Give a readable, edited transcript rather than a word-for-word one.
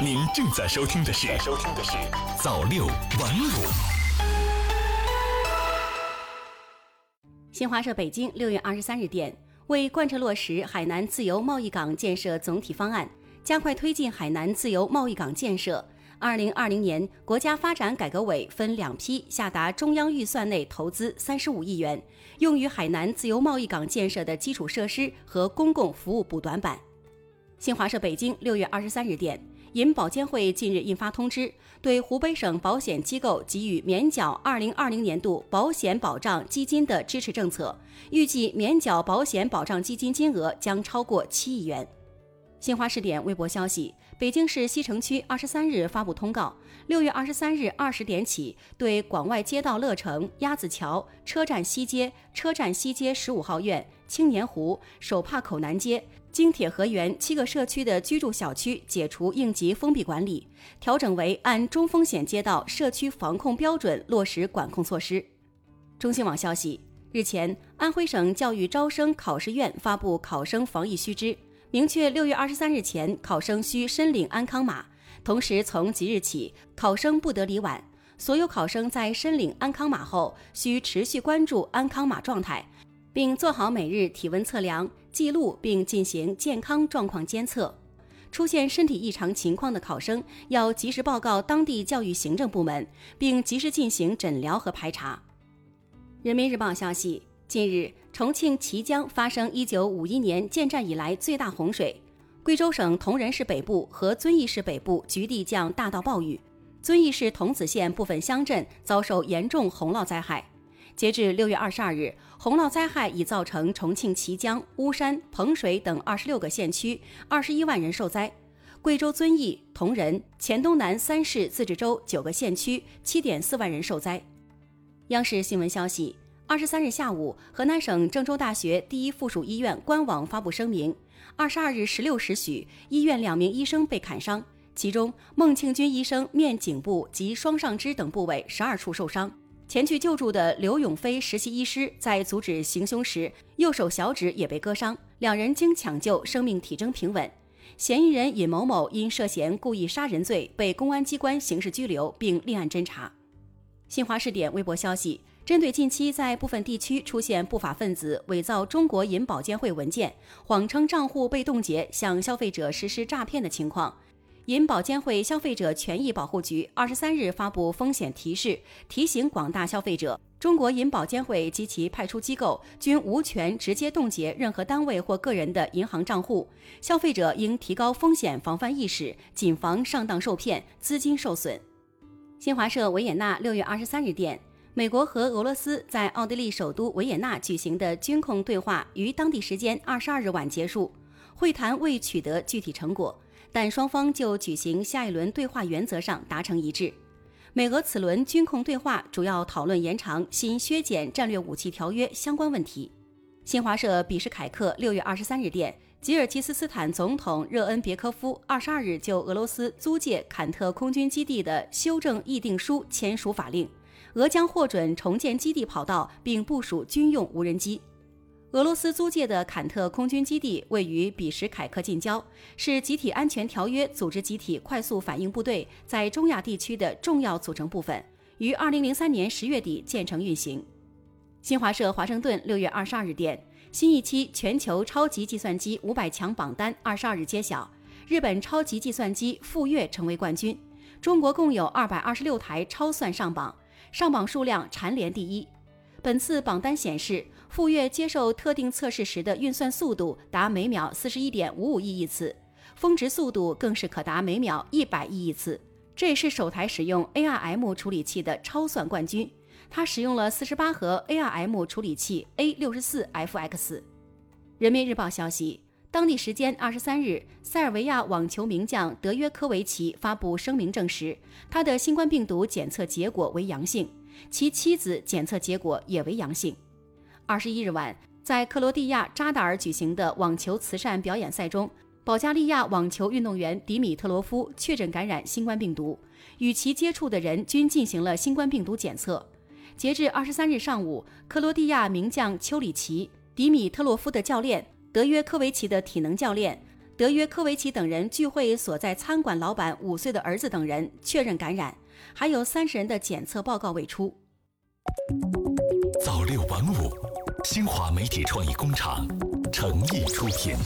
您正在收听的是早六晚五。新华社北京6月23日电，为贯彻落实海南自由贸易港建设总体方案，加快推进海南自由贸易港建设。2020年，国家发展改革委分两批下达中央预算内投资35亿元，用于海南自由贸易港建设的基础设施和公共服务补短板。新华社北京6月23日电，银保监会近日印发通知，对湖北省保险机构给予免缴2020年度保险保障基金的支持政策，预计免缴保险保障基金金额将超过7亿元。新华视点微博消息，北京市西城区23日发布通告，6月23日20点起，对广外街道乐城、鸭子桥、车站西街、车站西街15号院、青年湖、手帕口南街、经铁河园7个社区的居住小区解除应急封闭管理，调整为按中风险街道社区防控标准落实管控措施。中新网消息，日前，安徽省教育招生考试院发布考生防疫须知，明确6月23日前考生需申领安康码，同时从即日起，考生不得离晚。所有考生在申领安康码后，需持续关注安康码状态，并做好每日体温测量记录，并进行健康状况监测。出现身体异常情况的考生要及时报告当地教育行政部门，并及时进行诊疗和排查。人民日报消息，近日，重庆綦江发生1951年建站以来最大洪水，贵州省铜仁市北部和遵义市北部局地降大到暴雨，遵义市桐梓县部分乡镇遭受严重洪涝灾害。截至6月22日，洪涝灾害已造成重庆綦江、巫山、彭水等26个县区21万人受灾，贵州遵义、铜仁、黔东南3市自治州9个县区 7.4 万人受灾。央视新闻消息，23日下午，河南省郑州大学第一附属医院官网发布声明，22日16时许，医院2名医生被砍伤，其中孟庆军医生面颈部及双上肢等部位12处受伤，前去救助的刘永飞实习医师在阻止行凶时，右手小指也被割伤，2人经抢救生命体征平稳。嫌疑人尹某某因涉嫌故意杀人罪被公安机关刑事拘留并立案侦查。新华视点微博消息，针对近期在部分地区出现不法分子伪造中国银保监会文件，谎称账户被冻结，向消费者实施诈骗的情况，银保监会消费者权益保护局23日发布风险提示，提醒广大消费者，中国银保监会及其派出机构均无权直接冻结任何单位或个人的银行账户，消费者应提高风险防范意识，谨防上当受骗，资金受损。新华社维也纳6月23日电，美国和俄罗斯在奥地利首都维也纳举行的军控对话于当地时间22日晚结束，会谈未取得具体成果，但双方就举行下一轮对话原则上达成一致。美俄此轮军控对话主要讨论延长新削减战略武器条约相关问题。新华社比什凯克6月23日电，吉尔吉斯斯坦总统热恩别科夫22日就俄罗斯租借坎特空军基地的修正议定书签署法令，俄将获准重建基地跑道并部署军用无人机。俄罗斯租借的坎特空军基地位于比什凯克近郊，是集体安全条约组织集体快速反应部队在中亚地区的重要组成部分，于2003年10月底建成运行。新华社华盛顿6月22日电，新一期全球超级计算机500强榜单22日揭晓，日本超级计算机富岳成为冠军，中国共有226台超算上榜，上榜数量蝉联第一。本次榜单显示，富岳接受特定测试时的运算速度达每秒 41.55 亿亿次，峰值速度更是可达每秒100亿亿次。这也是首台使用 ARM 处理器的超算冠军，它使用了48核 ARM 处理器 A64FX。 人民日报消息，当地时间23日，塞尔维亚网球名将德约科维奇发布声明证实，他的新冠病毒检测结果为阳性，其妻子检测结果也为阳性。21日晚，在克罗地亚扎达尔举行的网球慈善表演赛中，保加利亚网球运动员迪米特罗夫确诊感染新冠病毒，与其接触的人均进行了新冠病毒检测。截至23日上午，克罗地亚名将丘里奇、迪米特罗夫的教练、德约科维奇的体能教练、德约科维奇等人聚会所在餐馆老板5岁的儿子等人确认感染，还有30人的检测报告未出。早6晚5，新华媒体创意工厂诚意出品。